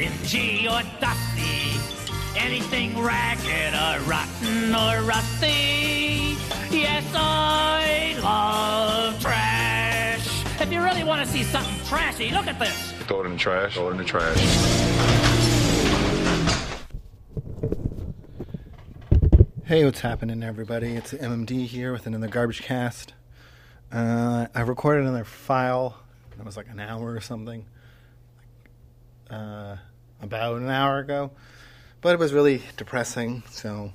dingy or dusty, anything ragged or rotten or rusty. Yes, I love trash. If you really want to see something trashy, look at this. Throw it in the trash. Throw it in the trash. Hey, what's happening, everybody? It's MMD here with another Garbagecast. I recorded another file. That was like an hour or something. About an hour ago, but it was really depressing, so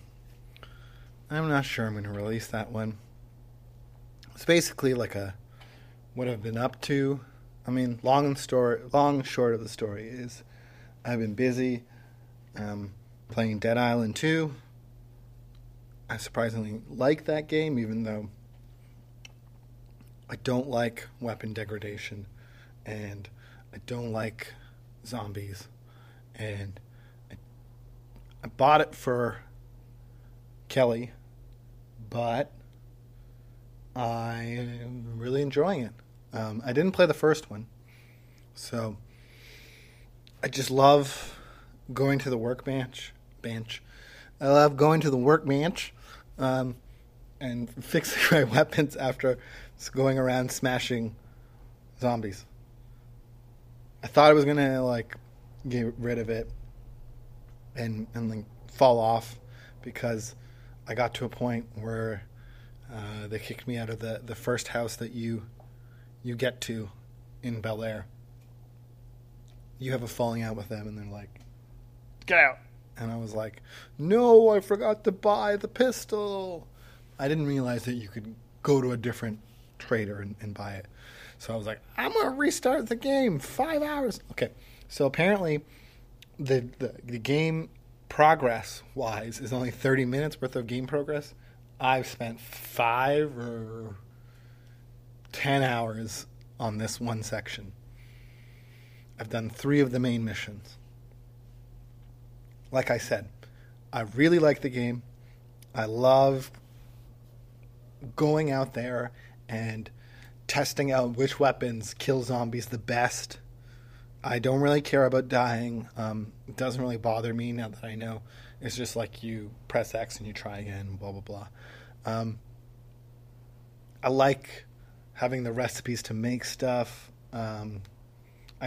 I'm not sure I'm going to release that one. It's basically like what I've been up to. I mean, long and short of the story is I've been busy playing Dead Island 2. I surprisingly like that game, even though I don't like weapon degradation and I don't like zombies, and I bought it for Kelly, but I'm really enjoying it. I didn't play the first one, so I just love going to the workbench. I love going to the workbench and fixing my weapons after going around smashing zombies. I thought I was going to, like, get rid of it and like, fall off because I got to a point where they kicked me out of the first house that you get to in Bel Air. You have a falling out with them, and they're like, get out. And I was like, no, I forgot to buy the pistol. I didn't realize that you could go to a different trader and buy it. So I was like, I'm going to restart the game. 5 hours. Okay. So apparently the game progress-wise is only 30 minutes worth of game progress. I've spent 5 or 10 hours on this one section. I've done 3 of the main missions. Like I said, I really like the game. I love going out there and testing out which weapons kill zombies the best. I don't really care about dying. It doesn't really bother me now that I know. It's just like you press X and you try again, blah, blah, blah. I like having the recipes to make stuff. I'm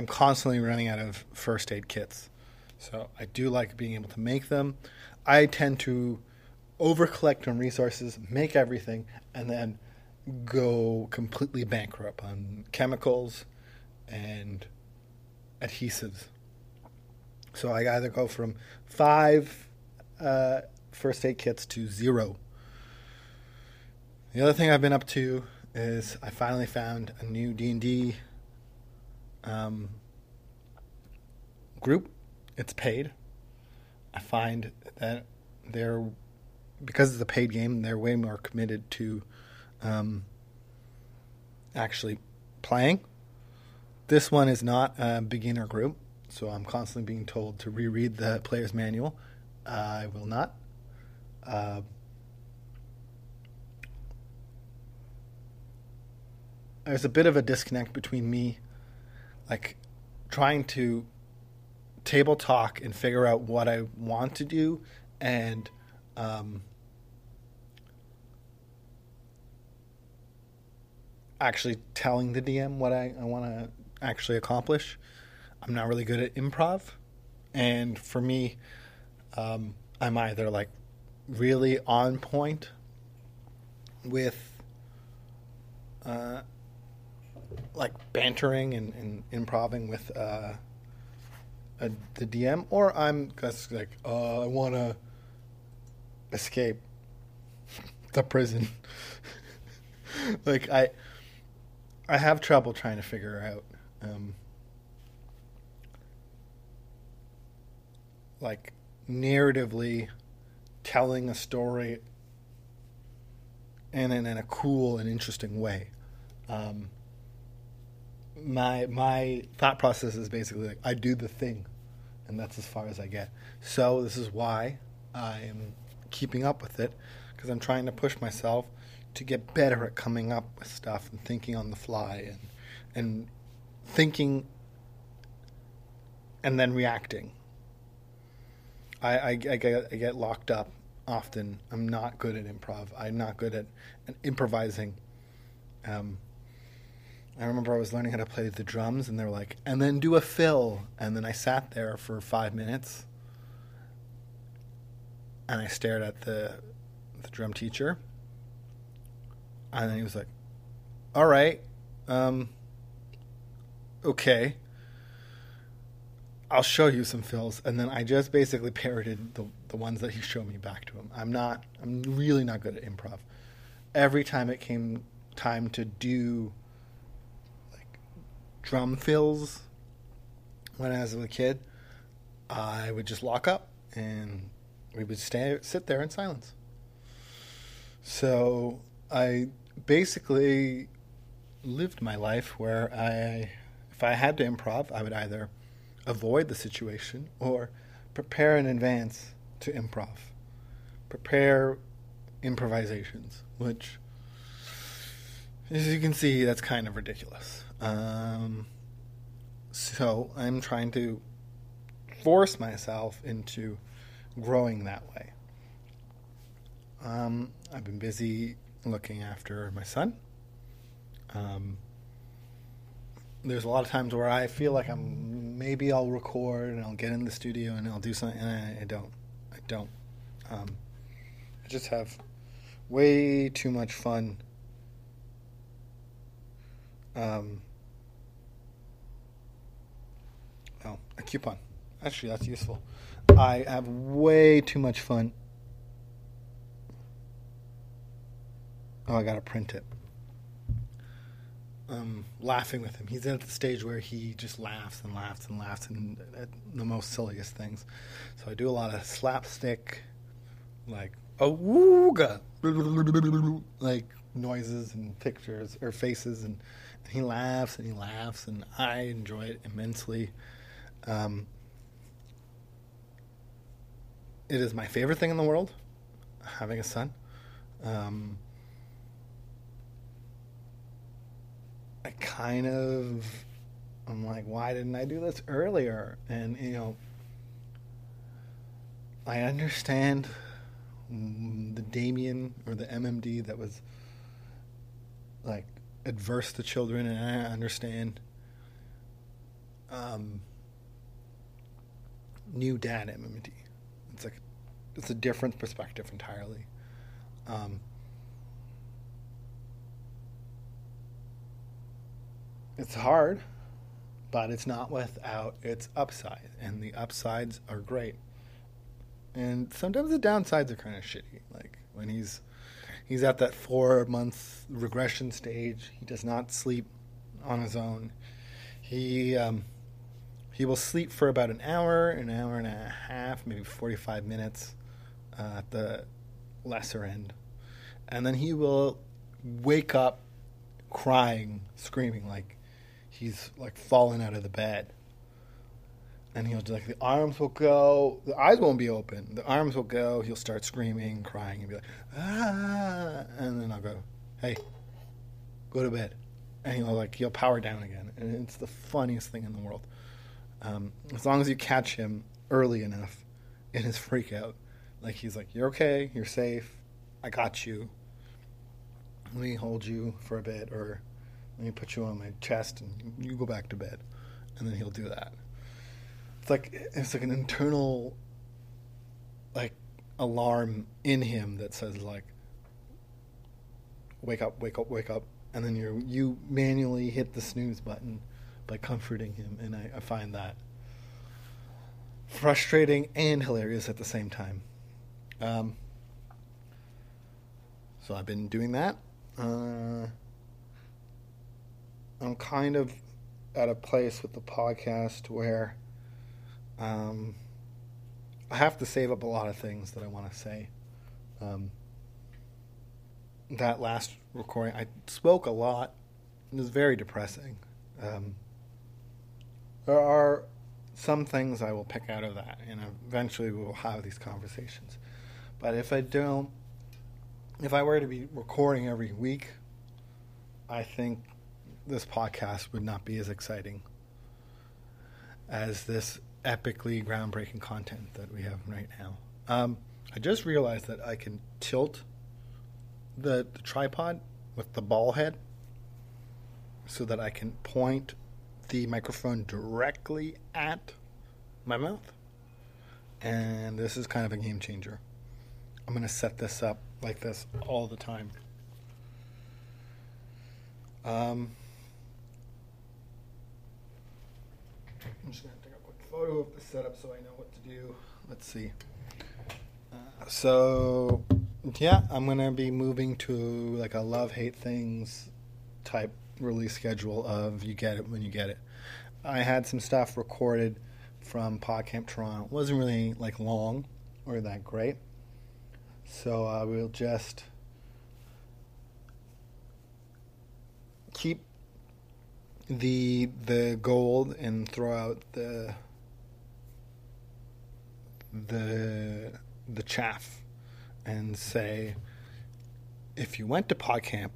constantly running out of first aid kits, so I do like being able to make them. I tend to overcollect on resources, make everything, and then go completely bankrupt on chemicals and adhesives. So I either go from 5 first aid kits to 0. The other thing I've been up to is I finally found a new D&D group. It's paid. I find that because it's a paid game, they're way more committed to actually playing. This one is not a beginner group, so I'm constantly being told to reread the player's manual. I will not. There's a bit of a disconnect between me, like, trying to table talk and figure out what I want to do and actually telling the DM what I want to actually accomplish. I'm not really good at improv. And for me, I'm either like really on point with like bantering and improving with the DM, or I'm just like, I want to escape the prison. Like I have trouble trying to figure out, like, narratively telling a story in a cool and interesting way. My thought process is basically like, I do the thing, and that's as far as I get. So this is why I am keeping up with it, because I'm trying to push myself to get better at coming up with stuff and thinking on the fly and thinking and then reacting. I get locked up often. I'm not good at improv. I'm not good at improvising. I remember I was learning how to play the drums, and they were like, and then do a fill. And then I sat there for 5 minutes, and I stared at the drum teacher, and then he was like, all right, okay, I'll show you some fills. And then I just basically parroted the ones that he showed me back to him. I'm really not good at improv. Every time it came time to do like drum fills when I was a kid, I would just lock up and we would sit there in silence. So I basically lived my life where if I had to improv, I would either avoid the situation or prepare in advance to improv. Prepare improvisations, which, as you can see, that's kind of ridiculous. So I'm trying to force myself into growing that way. I've been busy looking after my son. There's a lot of times where I feel like maybe I'll record and I'll get in the studio and I'll do something, and I don't. I just have way too much fun a coupon. Actually, that's useful. I have way too much fun. Oh, I gotta print it. Laughing with him. He's at the stage where he just laughs and laughs and laughs at the most silliest things. So I do a lot of slapstick, like awooga, like noises and pictures or faces, and he laughs and he laughs, and I enjoy it immensely. It is my favorite thing in the world, having a son. I kind of, I'm like, why didn't I do this earlier? And, I understand the Damien or the MMD that was, like, adverse to children, and I understand new dad MMD. It's like, it's a different perspective entirely. It's hard, but it's not without its upside, and the upsides are great. And sometimes the downsides are kind of shitty. Like when he's at that 4-month regression stage, he does not sleep on his own. He will sleep for about an hour and a half, maybe 45 minutes at the lesser end. And then he will wake up crying, screaming, like he's like fallen out of the bed. And he'll do like, the arms will go, the eyes won't be open, the arms will go, he'll start screaming, crying, and be like, ah. And then I'll go, hey, go to bed. And he'll power down again. And it's the funniest thing in the world. As long as you catch him early enough in his freak out, like he's like, you're okay, you're safe, I got you. Let me hold you for a bit, or let me put you on my chest and you go back to bed. And then he'll do that. It's like an internal, like, alarm in him that says, like, wake up, wake up, wake up. And then you manually hit the snooze button by comforting him. And I find that frustrating and hilarious at the same time. So I've been doing that. I'm kind of at a place with the podcast where I have to save up a lot of things that I want to say. That last recording, I spoke a lot. It was very depressing. There are some things I will pick out of that, and eventually we will have these conversations. But if I were to be recording every week, I think this podcast would not be as exciting as this epically groundbreaking content that we have right now. I just realized that I can tilt the tripod with the ball head so that I can point the microphone directly at my mouth. And this is kind of a game changer. I'm going to set this up like this all the time. I'm just going to take a quick photo of the setup so I know what to do. Let's see. So, yeah, I'm going to be moving to like a love-hate things type release schedule of you get it when you get it. I had some stuff recorded from PodCamp Toronto. It wasn't really like long or that great. So I will just keep the gold and throw out the chaff and say, if you went to PodCamp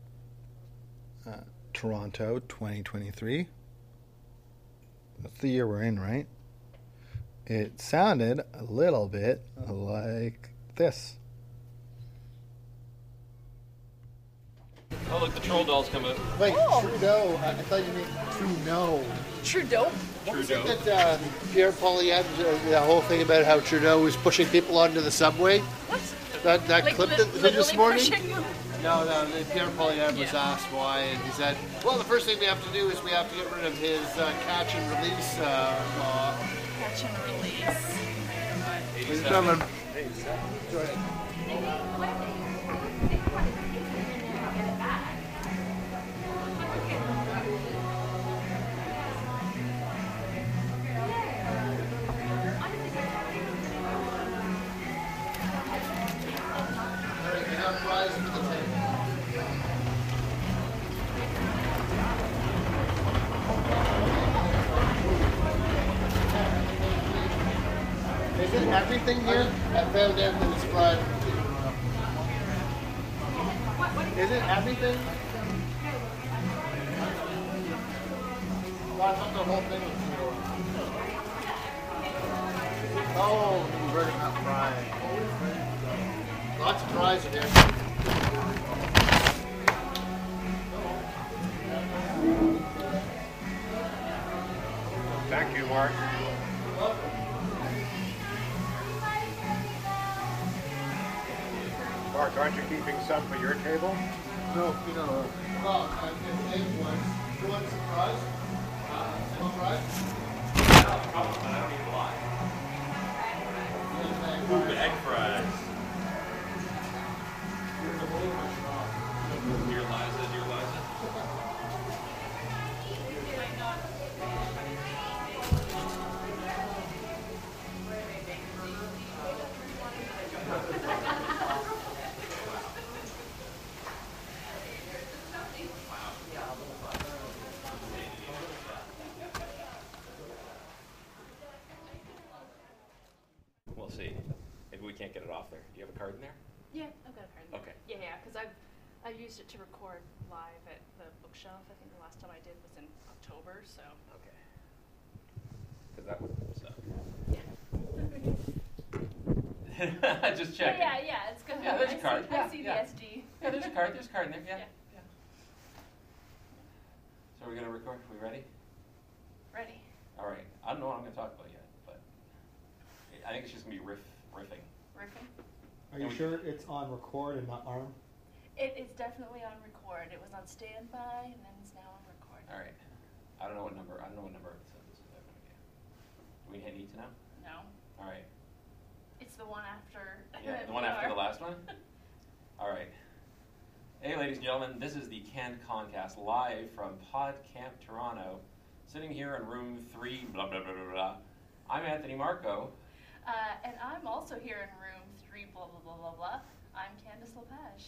Toronto 2023, that's the year we're in, right? It sounded a little bit like this. Oh, look, the troll doll's come out. Wait, oh. Trudeau. I thought you meant Trudeau. Trudeau? What was it that Pierre Polly had, the whole thing about how Trudeau was pushing people onto the subway? What? That like clip that this morning? No, Pierre Polly was asked why, and he said, well, the first thing we have to do is we have to get rid of his catch and release law. Catch and release. 87. 87. Everything here, I found everything is fried. Is it everything? Why not the whole thing? Oh, converting not fried. Lots of fries in here. Thank you, Mark. Mark, aren't you keeping some for your table? No, you know. Well, I gave one. You want some fries? Some fries? No, probably not. I don't need a lot. Ooh, egg fries. Dear Liza, dear Liza. I used it to record live at the bookshelf. I think the last time I did was in October, so. Okay. Because that would suck. Yeah. Just checking. Yeah, it's good. Yeah, there's a card. I see the SD. Yeah, there's a card in there, yeah. So we're going to record. Are we ready? Ready. All right. I don't know what I'm going to talk about yet, but I think it's just going to be riffing. Riffing? Are you sure it's on record and not arm? It is definitely on record. It was on standby, and then it's now on record. All right. I don't know what number this is. Do we need to know? No. All right. It's the one after. Yeah, the one after the last one. All right. Hey, ladies and gentlemen, this is the CanConcast live from PodCamp Toronto. Sitting here in room 3. Blah blah blah blah blah. I'm Anthony Marco. And I'm also here in room 3. Blah blah blah blah blah. I'm Candace Lepage.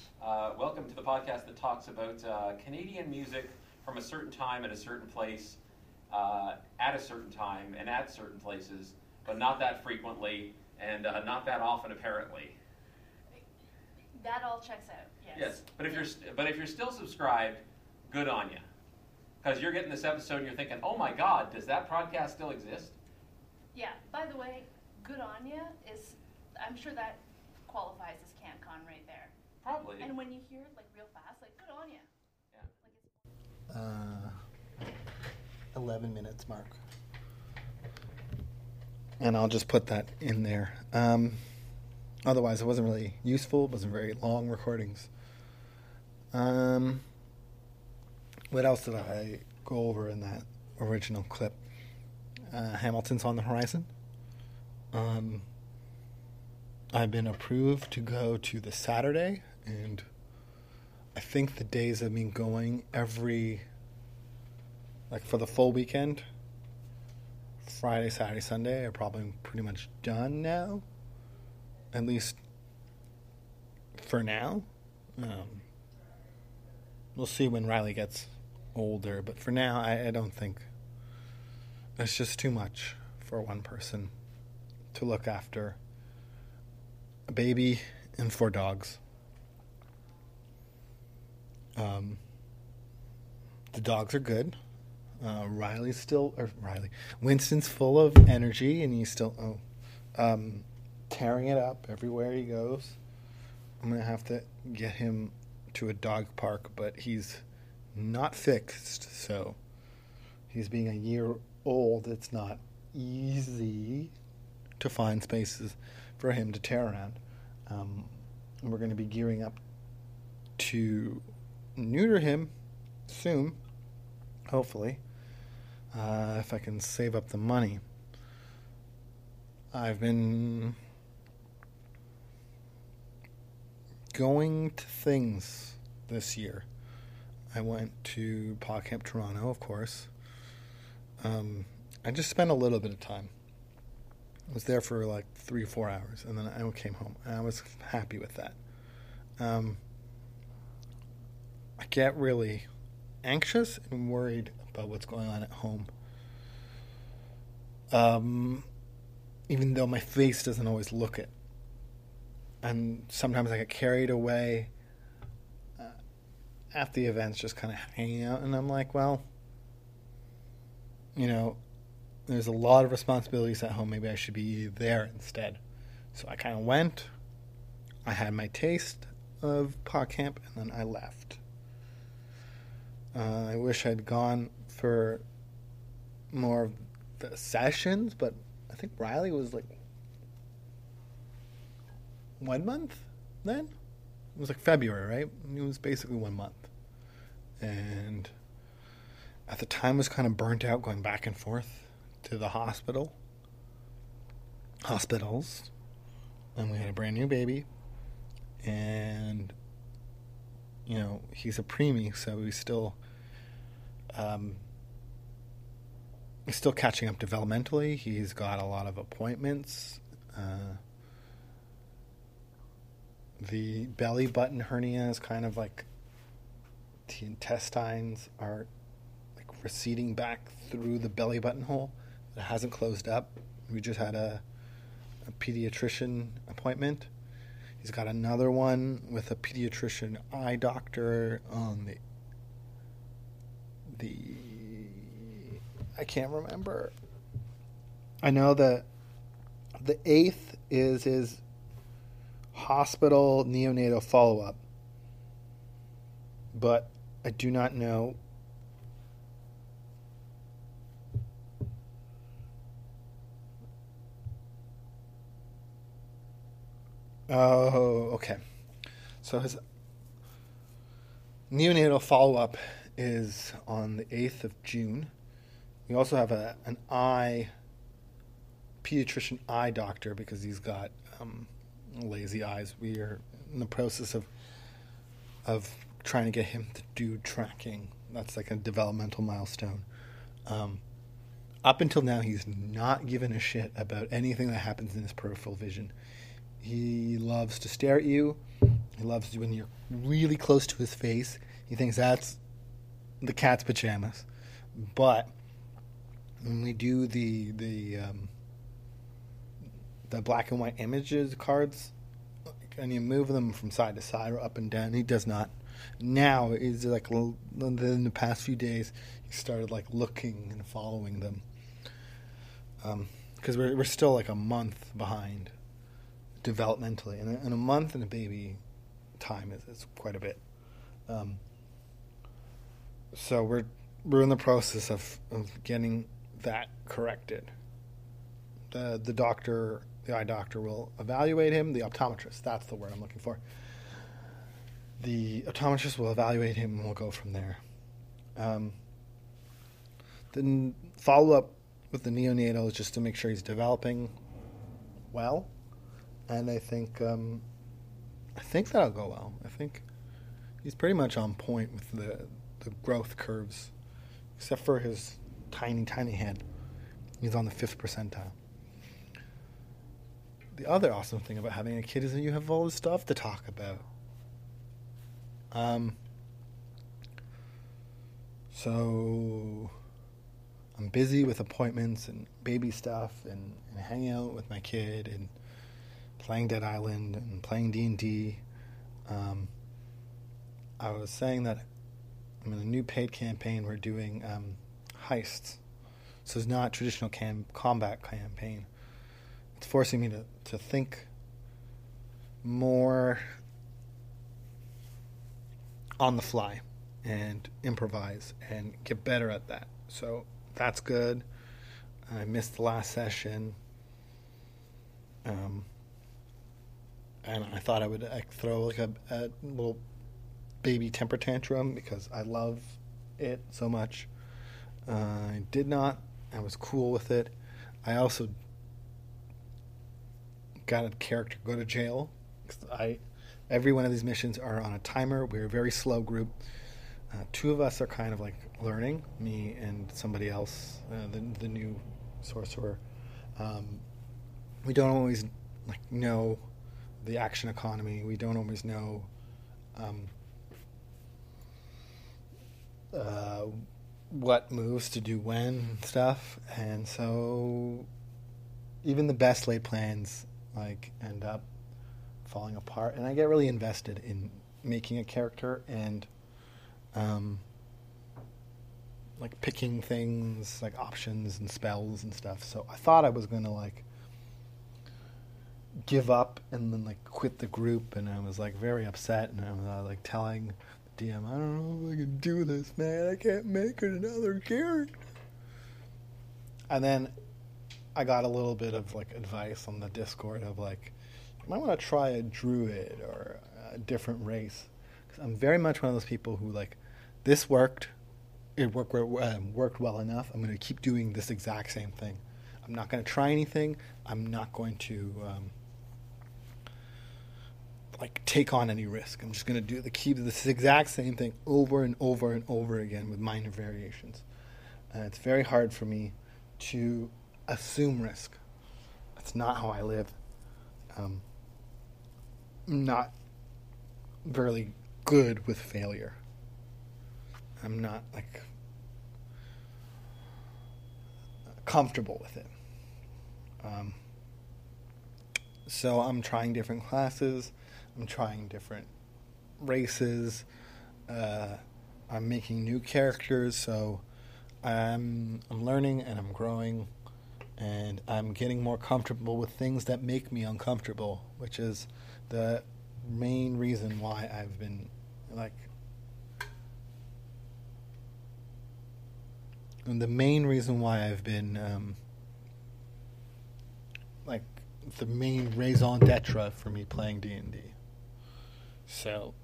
Welcome to the podcast that talks about Canadian music from a certain time at a certain place, at a certain time and at certain places, but not that frequently and not that often, apparently. That all checks out. Yes. Yes, but if you're still subscribed, good on you, because you're getting this episode and you're thinking, oh my God, does that podcast still exist? Yeah, by the way, good on ya is, I'm sure that qualifies as CanCon right there. Probably. And when you hear it like real fast, like good on ya. Yeah. Like it's 11 minutes mark. And I'll just put that in there. Otherwise, it wasn't really useful. It wasn't very long recordings. What else did I go over in that original clip? Hamilton's on the horizon. I've been approved to go to the Saturday, and I think the days I've been going every, like for the full weekend, Friday, Saturday, Sunday, are probably pretty much done now. At least for now. We'll see when Riley gets older, but for now, I don't think. It's just too much for one person to look after a baby and 4 dogs. The dogs are good. Winston's full of energy, and he's still tearing it up everywhere he goes. I'm going to have to get him to a dog park, but he's not fixed, so he's being a year old. It's not easy to find spaces for him to tear around. We're going to be gearing up to neuter him soon, hopefully, if I can save up the money. I've been going to things this year. I went to PodCamp Toronto, of course. I just spent a little bit of time. I was there for like 3 or 4 hours, and then I came home, and I was happy with that. I get really anxious and worried about what's going on at home. Even though my face doesn't always look it. And sometimes I get carried away at the events, just kind of hanging out, and I'm like, well, you know, there's a lot of responsibilities at home. Maybe I should be there instead. So I kind of went. I had my taste of PodCamp, and then I left. I wish I'd gone for more of the sessions, but I think Riley was like 1 month then? It was like February, right? It was basically 1 month. And at the time, I was kind of burnt out going back and forth to the hospitals, and we had a brand new baby, and, you know, he's a preemie, so he's still, catching up developmentally. He's got a lot of appointments. The belly button hernia is kind of like the intestines are receding back through the belly button hole. It hasn't closed up. We just had a pediatrician appointment. He's got another one with a pediatrician eye doctor on the I can't remember. I know that the 8th is his hospital neonatal follow-up, but I do not know . Oh, okay. So his neonatal follow-up is on the 8th of June. We also have an eye pediatrician eye doctor because he's got lazy eyes. We are in the process of trying to get him to do tracking. That's like a developmental milestone. Up until now, he's not given a shit about anything that happens in his peripheral vision. He loves to stare at you. He loves you when you're really close to his face. He thinks that's the cat's pajamas. But when we do the black and white images cards, and you move them from side to side or up and down, he does not. Now, is like in the past few days, he started like looking and following them. because we're still like a month behind developmentally, and a month and a baby time is quite a bit. So we're in the process of getting that corrected. The doctor, the eye doctor, will evaluate him. The optometrist, that's the word I'm looking for. The optometrist will evaluate him, and we'll go from there. Then follow up with the neonatal just to make sure he's developing well, and I think that'll go well. I think he's pretty much on point with the growth curves, except for his tiny head. He's on the 5th percentile. The other awesome thing about having a kid is that you have all this stuff to talk about. So I'm busy with appointments and baby stuff and hanging out with my kid and playing Dead Island and playing D&D. I was saying that I'm in a new paid campaign. We're doing heists. So it's not a traditional combat campaign. It's forcing me to think more on the fly and improvise and get better at that. So that's good. I missed the last session. And I thought I would throw like a little baby temper tantrum because I love it so much. I did not. I was cool with it. I also got a character go to jail. Every one of these missions are on a timer. We're a very slow group. Two of us are kind of like learning, me and somebody else, the new sorcerer. We don't always like know the action economy. We don't always know what moves to do when and stuff, and so even the best laid plans like end up falling apart, and I get really invested in making a character and like picking things like options and spells and stuff. So I thought I was gonna like give up and then like quit the group, and I was like very upset, and I was like telling the DM, I don't know if I can do this, man, I can't make it another character. And then I got a little bit of like advice on the Discord of like, you might want to try a druid or a different race. Cause I'm very much one of those people who like, this worked, it worked well enough, I'm going to keep doing this exact same thing. I'm not going to try anything. I'm not going to like take on any risk. I'm just going to do this exact same thing over and over and over again with minor variations. It's very hard for me to assume risk. That's not how I live. I'm not really good with failure. I'm not like comfortable with it. So I'm trying different classes. I'm trying different races. I'm making new characters. So I'm learning and I'm growing, and I'm getting more comfortable with things that make me uncomfortable, which is the main reason why I've been like, and the main reason why I've been like the main raison d'etre for me playing D&D. So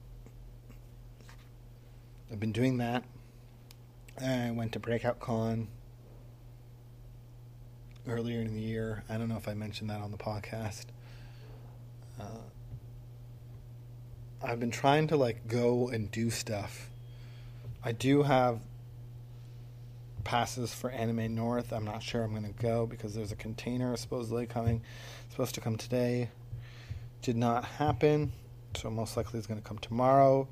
I've been doing that. I went to Breakout Con earlier in the year. I don't know if I mentioned that on the podcast. I've been trying to like go and do stuff. I do have passes for Anime North. I'm not sure I'm going to go because there's a container supposedly coming. It's supposed to come today. Did not happen. So most likely it's going to come tomorrow.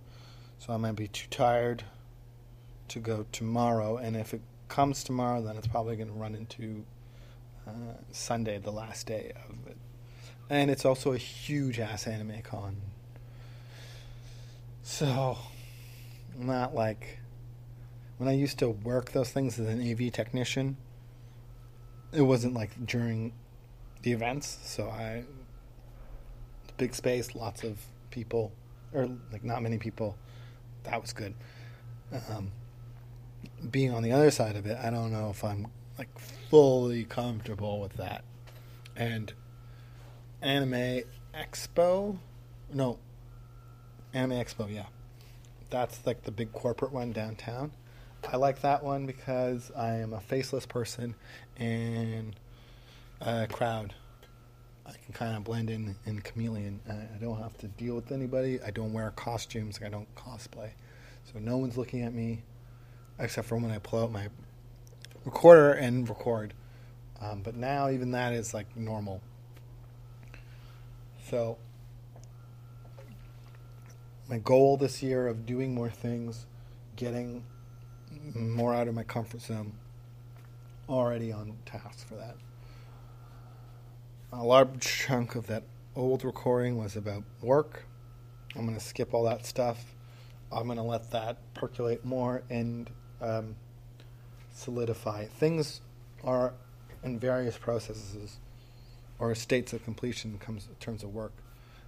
So I might be too tired to go tomorrow. And if it comes tomorrow, then it's probably going to run into Sunday, the last day of it. And it's also a huge ass anime con. So I'm not like, when I used to work those things as an AV technician, it wasn't like during the events, so big space, lots of people, or like not many people. That was good. Being on the other side of it, I don't know if I'm like fully comfortable with that. And Anime Expo, yeah. That's like the big corporate one downtown. I like that one because I am a faceless person and a crowd. I can kind of blend in and chameleon. I don't have to deal with anybody. I don't wear costumes. I don't cosplay. So no one's looking at me except for when I pull out my recorder and record. But now even that is like normal. So my goal this year of doing more things, getting more out of my comfort zone, already on task for that. A large chunk of that old recording was about work. I'm going to skip all that stuff. I'm going to let that percolate more and solidify. Things are in various processes or states of completion in terms of work.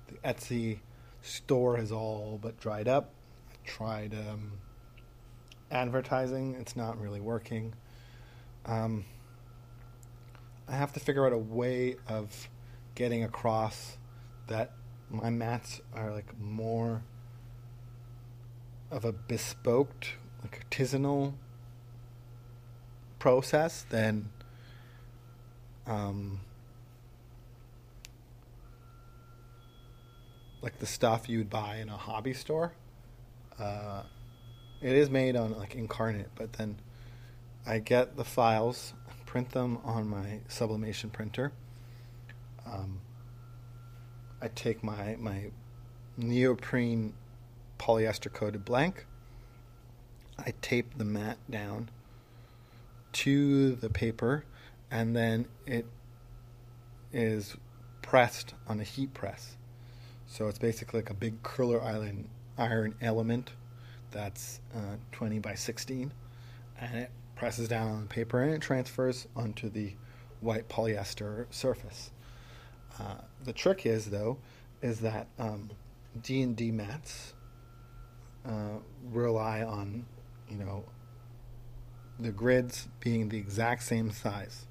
The Etsy store has all but dried up. I tried advertising. It's not really working. I have to figure out a way of getting across that my mats are like more of a bespoke, like artisanal process than like the stuff you'd buy in a hobby store. It is made on like incarnate, but then I get the files, print them on my sublimation printer. I take my neoprene polyester coated blank. I tape the mat down to the paper, and then it is pressed on a heat press. So it's basically like a big curler iron element that's 20 by 16, and it presses down on the paper and it transfers onto the white polyester surface. The trick is, though, is that D&D mats rely on, the grids being the exact same size.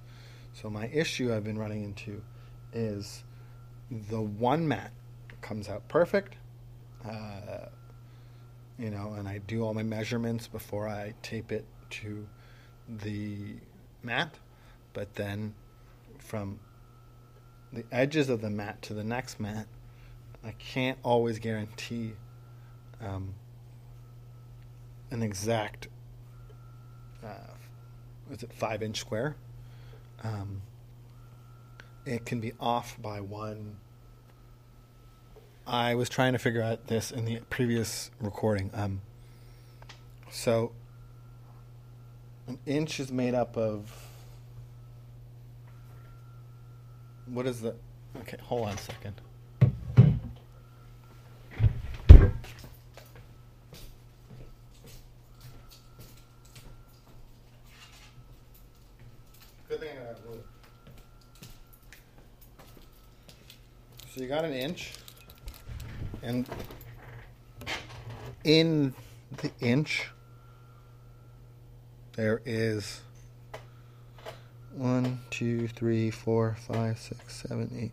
So my issue I've been running into is the one mat comes out perfect, and I do all my measurements before I tape it to the mat, but then from the edges of the mat to the next mat, I can't always guarantee an exact, is it 5-inch square? It can be off by one. I was trying to figure out this in the previous recording. So an inch is made up of, what is the, okay, hold on a second. Good thing I got wood. So you got an inch, and in the inch there is 1, 2, 3, 4, 5, 6, 7, 8, 9,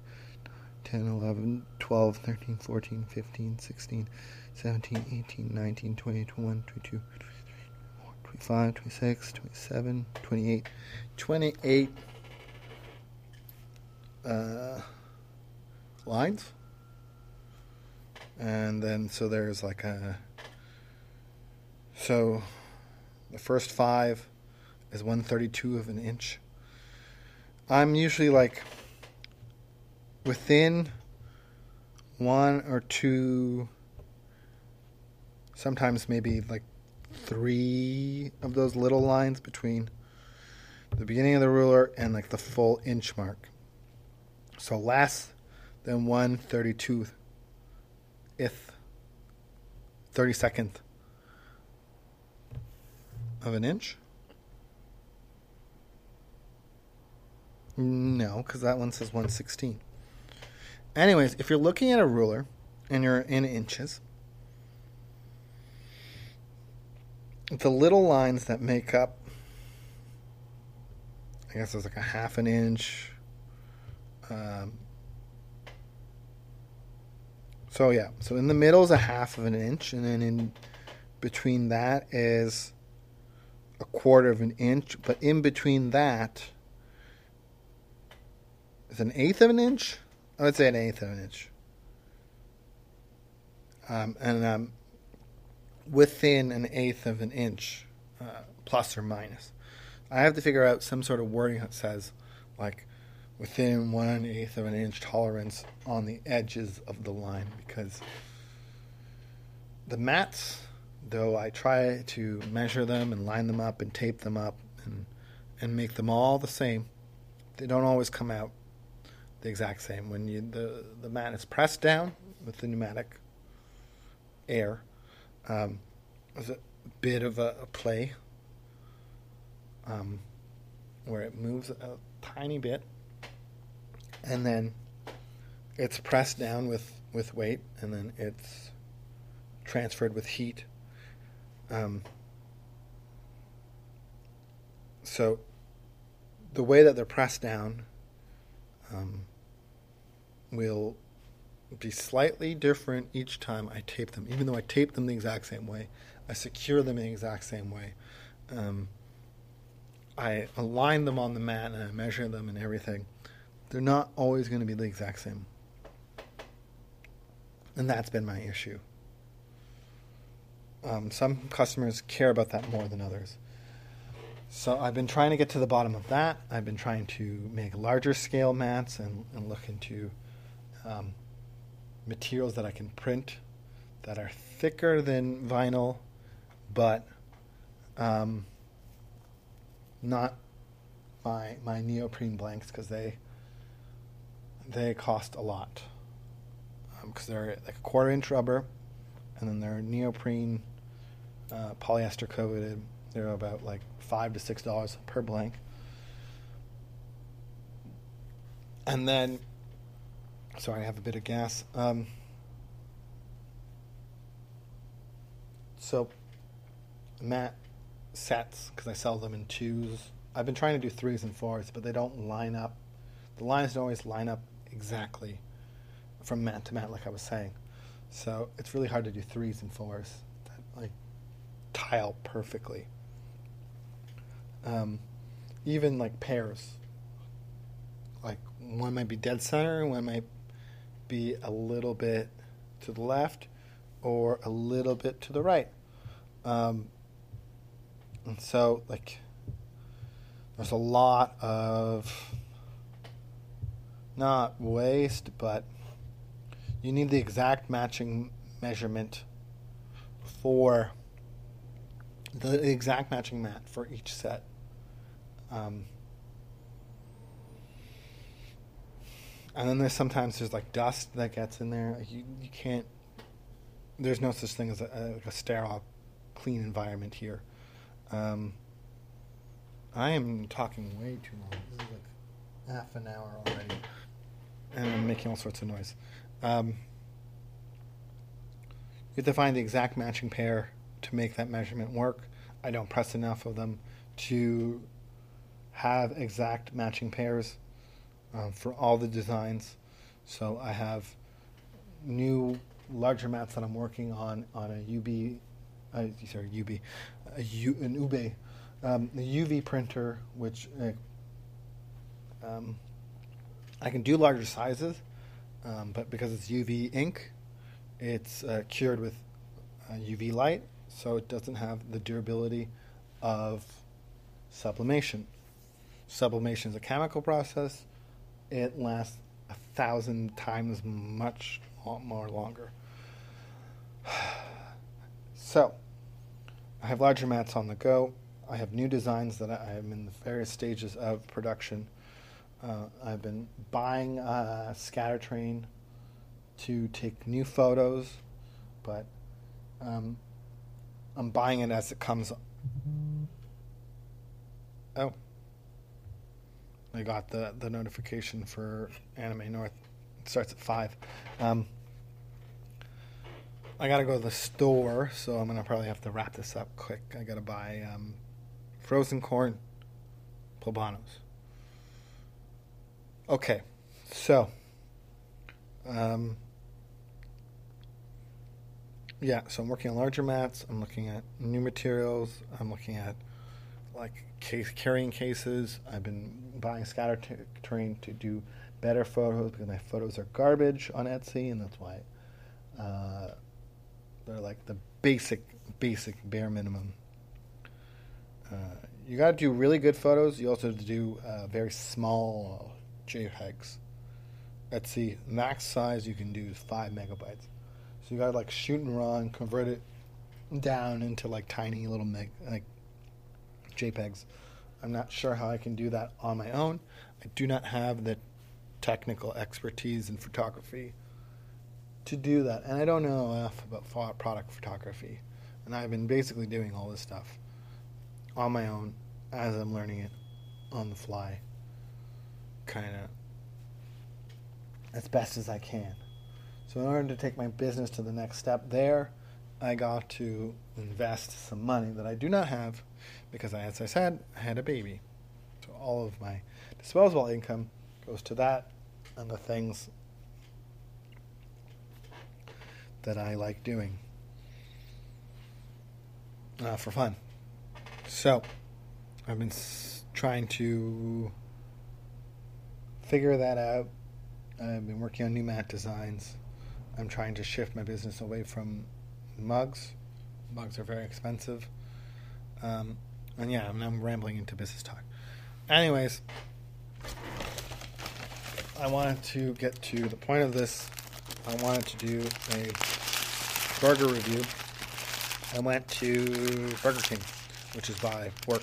10, 11, 12, 13, 14, 15, 16, 17, 18, 19, 20, 21, 22, 23, 24, 25, 26, 27, 28, 28 lines. And then, so there's like a, so the first 5 is 1/32 of an inch. I'm usually like within 1 or 2, sometimes maybe like 3 of those little lines between the beginning of the ruler and like the full inch mark. So less than 1/32th of an inch No, because that one says 116. Anyways, if you're looking at a ruler and you're in inches, the little lines that make up, I guess it's like a half an inch. So in the middle is a half of an inch, and then in between that is a quarter of an inch, but in between that is an eighth of an inch. I would say an eighth of an inch. Within an eighth of an inch, plus or minus. I have to figure out some sort of wording that says, like, within 1/8 of an inch tolerance on the edges of the line, because the mats, though I try to measure them and line them up and tape them up and make them all the same, they don't always come out the exact same. When the mat is pressed down with the pneumatic air, there's a bit of a play where it moves a tiny bit, and then it's pressed down with weight, and then it's transferred with heat. So the way that they're pressed down will be slightly different each time I tape them. Even though I tape them the exact same way, I secure them the exact same way, I align them on the mat and I measure them and everything, they're not always going to be the exact same. And that's been my issue. Some customers care about that more than others. So I've been trying to get to the bottom of that. I've been trying to make larger scale mats and look into materials that I can print that are thicker than vinyl, but not my neoprene blanks, because they cost a lot, because they're like a quarter inch rubber, and then they're neoprene polyester coated. They're about like $5 to $6 per blank, and then. Sorry, I have a bit of gas. So mat sets, because I sell them in twos. I've been trying to do threes and fours, but they don't line up. The lines don't always line up exactly from mat to mat, like I was saying. So it's really hard to do threes and fours that like tile perfectly. Even like pairs. Like one might be dead center, one might be a little bit to the left or a little bit to the right, and so like there's a lot of not waste, but you need the exact matching measurement for the exact matching mat for each set. And then there's like dust that gets in there. You can't. There's no such thing as a sterile, clean environment here. I am talking way too long. This is like half an hour already, and I'm making all sorts of noise. You have to find the exact matching pair to make that measurement work. I don't press enough of them to have exact matching pairs. For all the designs. So I have new larger mats that I'm working on a UV printer, which I can do larger sizes, but because it's UV ink, it's cured with UV light, so it doesn't have the durability of sublimation. Sublimation is a chemical process. It lasts 1,000 times much more longer. So, I have larger mats on the go. I have new designs that I am in the various stages of production. I've been buying a scattertrain to take new photos, but I'm buying it as it comes. Oh. I got the notification for Anime North. It starts at 5. I gotta go to the store, so I'm gonna probably have to wrap this up quick. I gotta buy frozen corn, plobanos. Okay, so yeah, so I'm working on larger mats. I'm looking at new materials. I'm looking at like carrying cases. I've been buying scatterterrain to do better photos because my photos are garbage on Etsy, and that's why. They're like the basic bare minimum. You got to do really good photos. You also have to do very small JPEGs. Etsy max size you can do is 5 MB. So you got to like shoot and run, convert it down into like tiny little like JPEGs. I'm not sure how I can do that on my own. I do not have the technical expertise in photography to do that, and I don't know enough about product photography, and I've been basically doing all this stuff on my own as I'm learning it on the fly, kind of as best as I can. So in order to take my business to the next step there, I got to invest some money that I do not have because, as I said, I had a baby. So all of my disposable income goes to that and the things that I like doing for fun. So I've been trying to figure that out. I've been working on new mat designs. I'm trying to shift my business away from mugs. Mugs are very expensive. And yeah, I'm rambling into business talk. Anyways, I wanted to get to the point of this. I wanted to do a burger review. I went to Burger King, which is by work.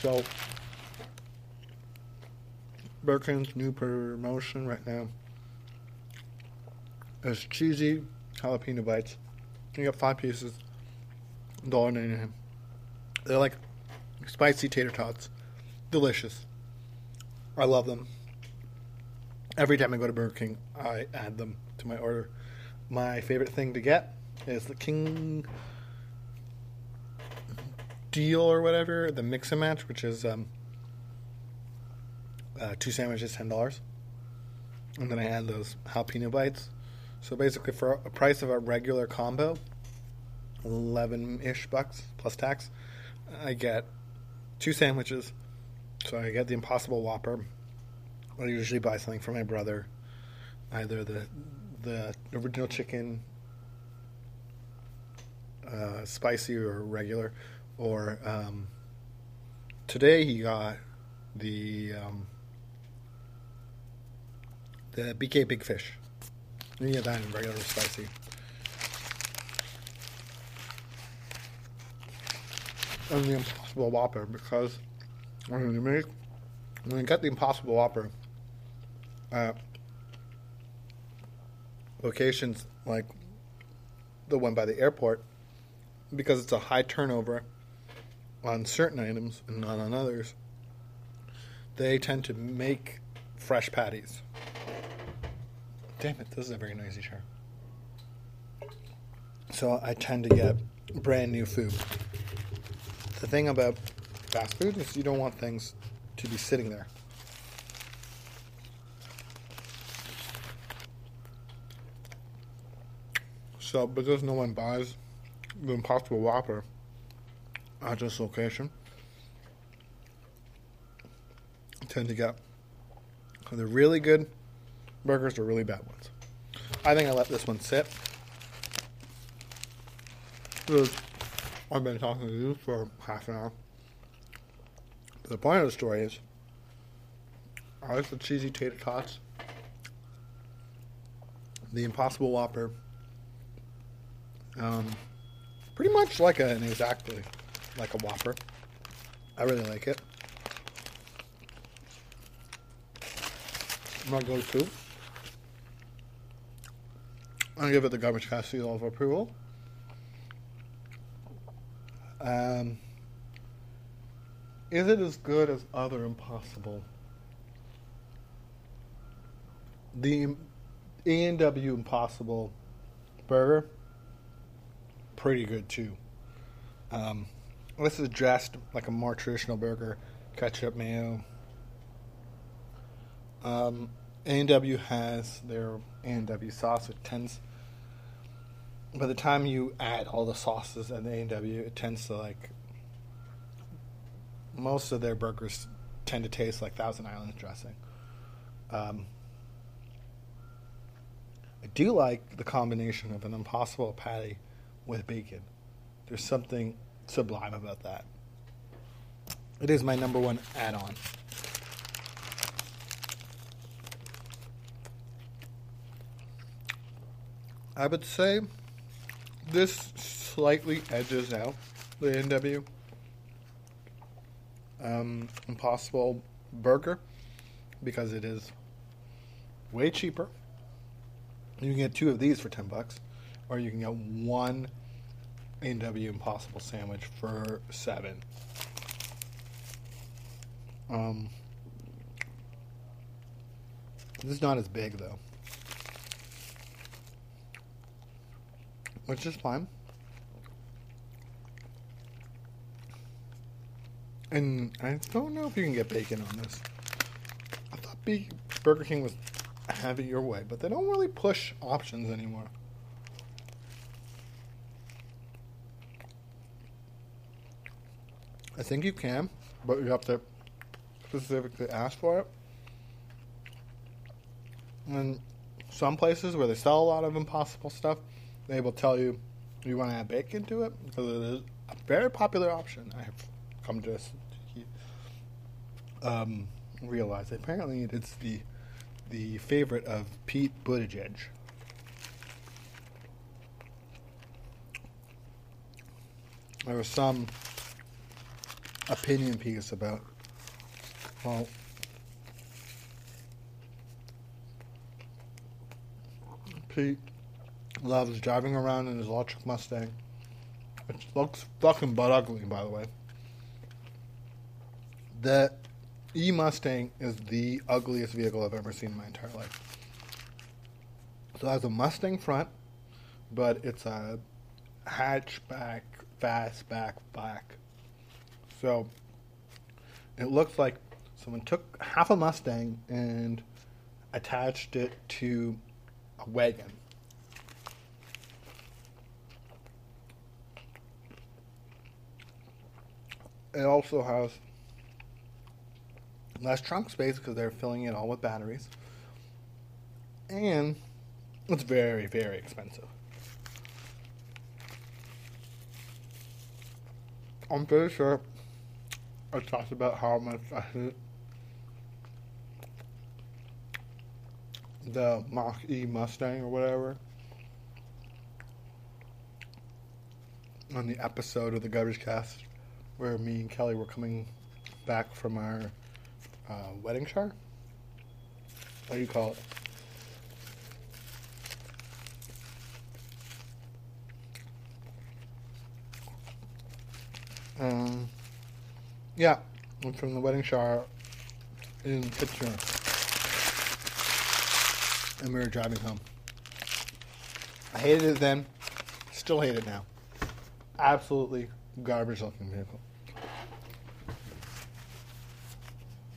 So, Burger King's new promotion right now is cheesy jalapeno bites. You get 5 pieces, $1.99. They're like spicy tater tots. Delicious. I love them. Every time I go to Burger King, I add them to my order. My favorite thing to get is the King Deal or whatever, the Mix and Match, which is 2 sandwiches, $10. And then I add those jalapeno bites. So basically for a price of a regular combo, $11-ish plus tax, I get 2 sandwiches. So I get the Impossible Whopper. I usually buy something for my brother, either the original chicken, spicy or regular, or today he got the BK Big Fish. You can get that in regular or spicy. And the Impossible Whopper, because when I got the Impossible Whopper, locations like the one by the airport, because it's a high turnover on certain items and not on others, they tend to make fresh patties. Damn it, this is a very noisy chair. So I tend to get brand new food. The thing about fast food is you don't want things to be sitting there. So because no one buys the Impossible Whopper at this location, I tend to get the really good burgers or really bad ones. I think I let this one sit. I've been talking to you for half an hour. But the point of the story is, I like the cheesy tater tots, the Impossible Whopper, pretty much like exactly like a Whopper. I really like it. My go-to. I give it the Garbagecast seal of approval. Is it as good as other Impossible? The A&W Impossible burger, pretty good too. This is dressed like a more traditional burger, ketchup, mayo. A&W has their A&W sauce, which tends, by the time you add all the sauces at A&W, it tends to, like, most of their burgers tend to taste like Thousand Island dressing. I do like the combination of an Impossible patty with bacon. There's something sublime about that. It is my number one add-on. I would say this slightly edges out the A&W Impossible burger because it is way cheaper. You can get two of these for $10, or you can get one A&W Impossible sandwich for $7. This is not as big though, which is fine. And I don't know if you can get bacon on this. I thought Burger King was have it your way, but they don't really push options anymore. I think you can, but you have to specifically ask for it. And some places where they sell a lot of Impossible stuff, they will tell you you want to add bacon to it, because it is a very popular option. I have come to realize that apparently it's the favorite of Pete Buttigieg. There was some opinion piece about, well, Pete loves driving around in his electric Mustang, which looks fucking butt ugly, by the way. The E-Mustang is the ugliest vehicle I've ever seen in my entire life. So it has a Mustang front, but it's a hatchback, fastback, back. So it looks like someone took half a Mustang and attached it to a wagon. It also has less trunk space because they're filling it all with batteries, and it's very, very expensive. I'm pretty sure I talked about how much I hate the Mach-E Mustang or whatever on the episode of the Garbagecast where me and Kelly were coming back from our wedding shower? What do you call it? Yeah, I'm from the wedding shower in Kitchener. And we were driving home. I hated it then. Still hate it now. Absolutely garbage looking vehicle.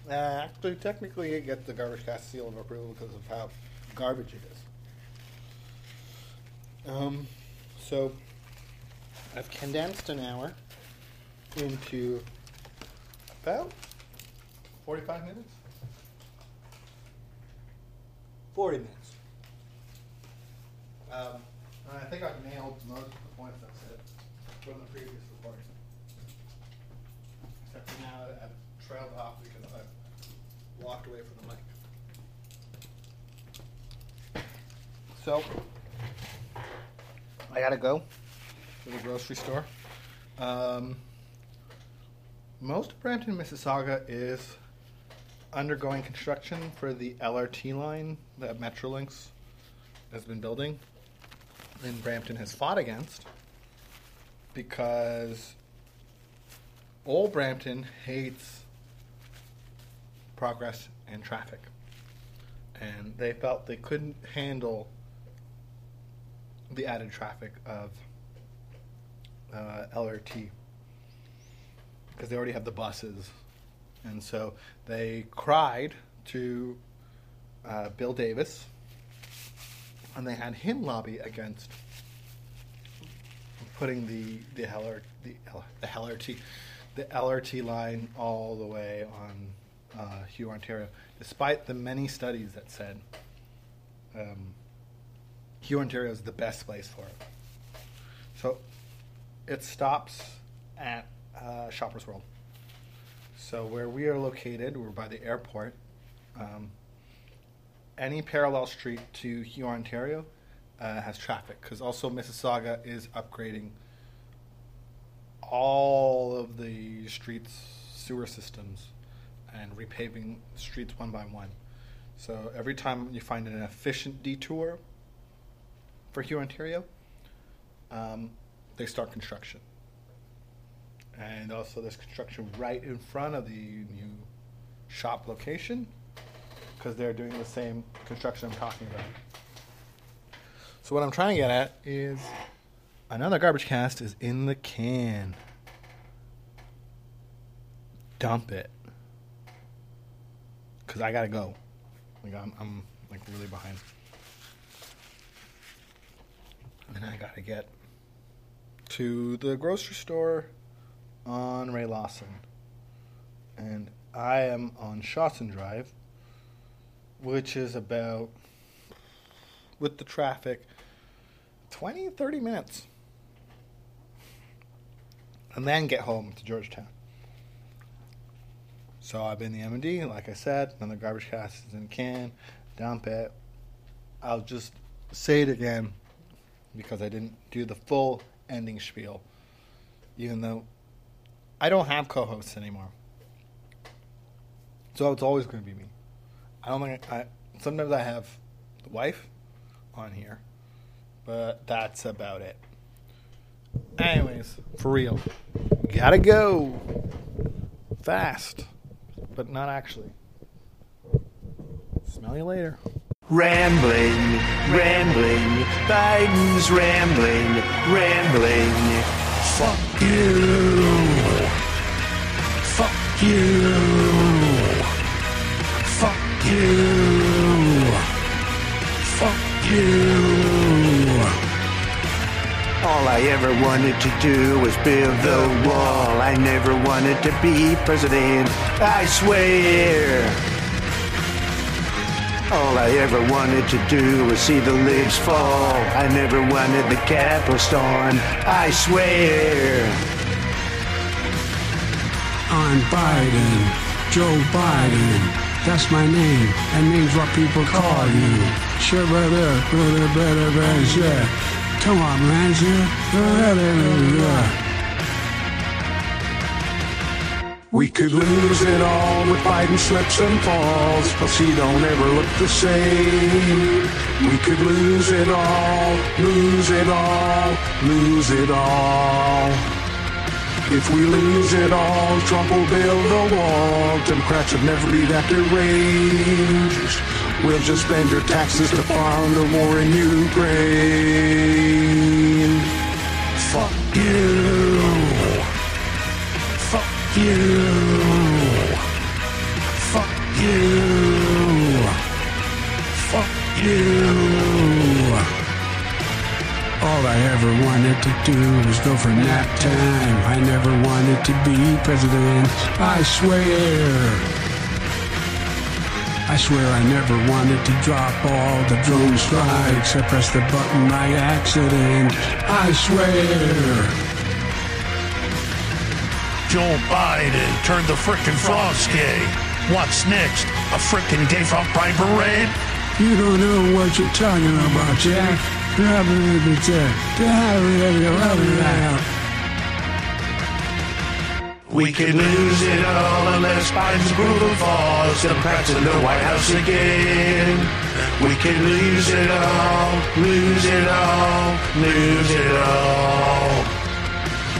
Actually, technically, it gets the Garbagecast seal of approval because of how garbage it is. So, I've condensed an hour into about 45 minutes? 40 minutes. And I think I've nailed most of the points I've said from the previous recording. Except for now, I've trailed off because I walked away from the mic. So, I gotta go to the grocery store. Most of Brampton, Mississauga is undergoing construction for the LRT line that Metrolinx has been building, and Brampton has fought against because Old Brampton hates progress and traffic. And they felt they couldn't handle the added traffic of LRT because they already have the buses. And so they cried to Bill Davis, and they had him lobby against putting the LRT line all the way on Hurontario, despite the many studies that said Hurontario is the best place for it. So it stops at Shoppers World. So where we are located, we're by the airport. Any parallel street to Hurontario has traffic, because also Mississauga is upgrading all of the streets' sewer systems and repaving streets one by one. So every time you find an efficient detour for Hurontario, they start construction. And also there's construction right in front of the new shop location, because they're doing the same construction I'm talking about. So what I'm trying to get at is another Garbagecast is in the can. Dump it. Because I got to go. Like I'm like really behind. And I got to get to the grocery store on Ray Lawson. And I am on Shawson Drive, which is about, with the traffic, 20, 30 minutes. And then get home to Georgetown. So I've been the MMD, like I said, another Garbagecast is in can, dump it. I'll just say it again because I didn't do the full ending spiel, even though I don't have co-hosts anymore. So it's always going to be me. I don't think sometimes I have the wife on here, but that's about it. Anyways, for real, gotta go fast, but not actually. Smell you later. Rambling, Biden's rambling. Fuck you. All I ever wanted to do was build the wall. I never wanted to be president, I swear. All I ever wanted to do was see the leaves fall. I never wanted the Capitol storm, I swear. I'm Biden, Joe Biden. That's my name. That means what people call you. Sure, brother. Come on, man. We could lose it all with Biden slips and falls, plus he don't ever look the same. We could lose it all. If we lose it all, Trump will build a wall. Democrats would never be that deranged. We'll just spend your taxes to fund the war in Ukraine. Fuck you. All I ever wanted to do was go for nap time. I never wanted to be president, I swear. I swear I never wanted to drop all the drone strikes. I pressed the button by accident, I swear. Joe Biden turned the frickin' frogs gay. What's next? A frickin' gay frog pride parade? You don't know what you're talking about, Jack. We could lose it all unless Biden's brutal falls. Democrats in the White House again. We could lose it all.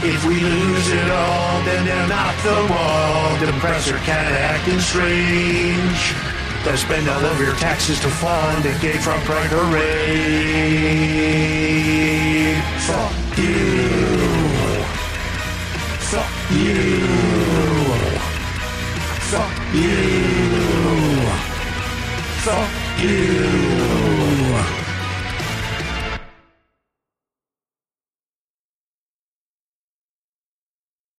If we lose it all, then they'll knock the wall. The press are kind of acting strange. They'll spend all of your taxes to fund the gay front pride parade. Fuck you. Fuck you. Fuck you.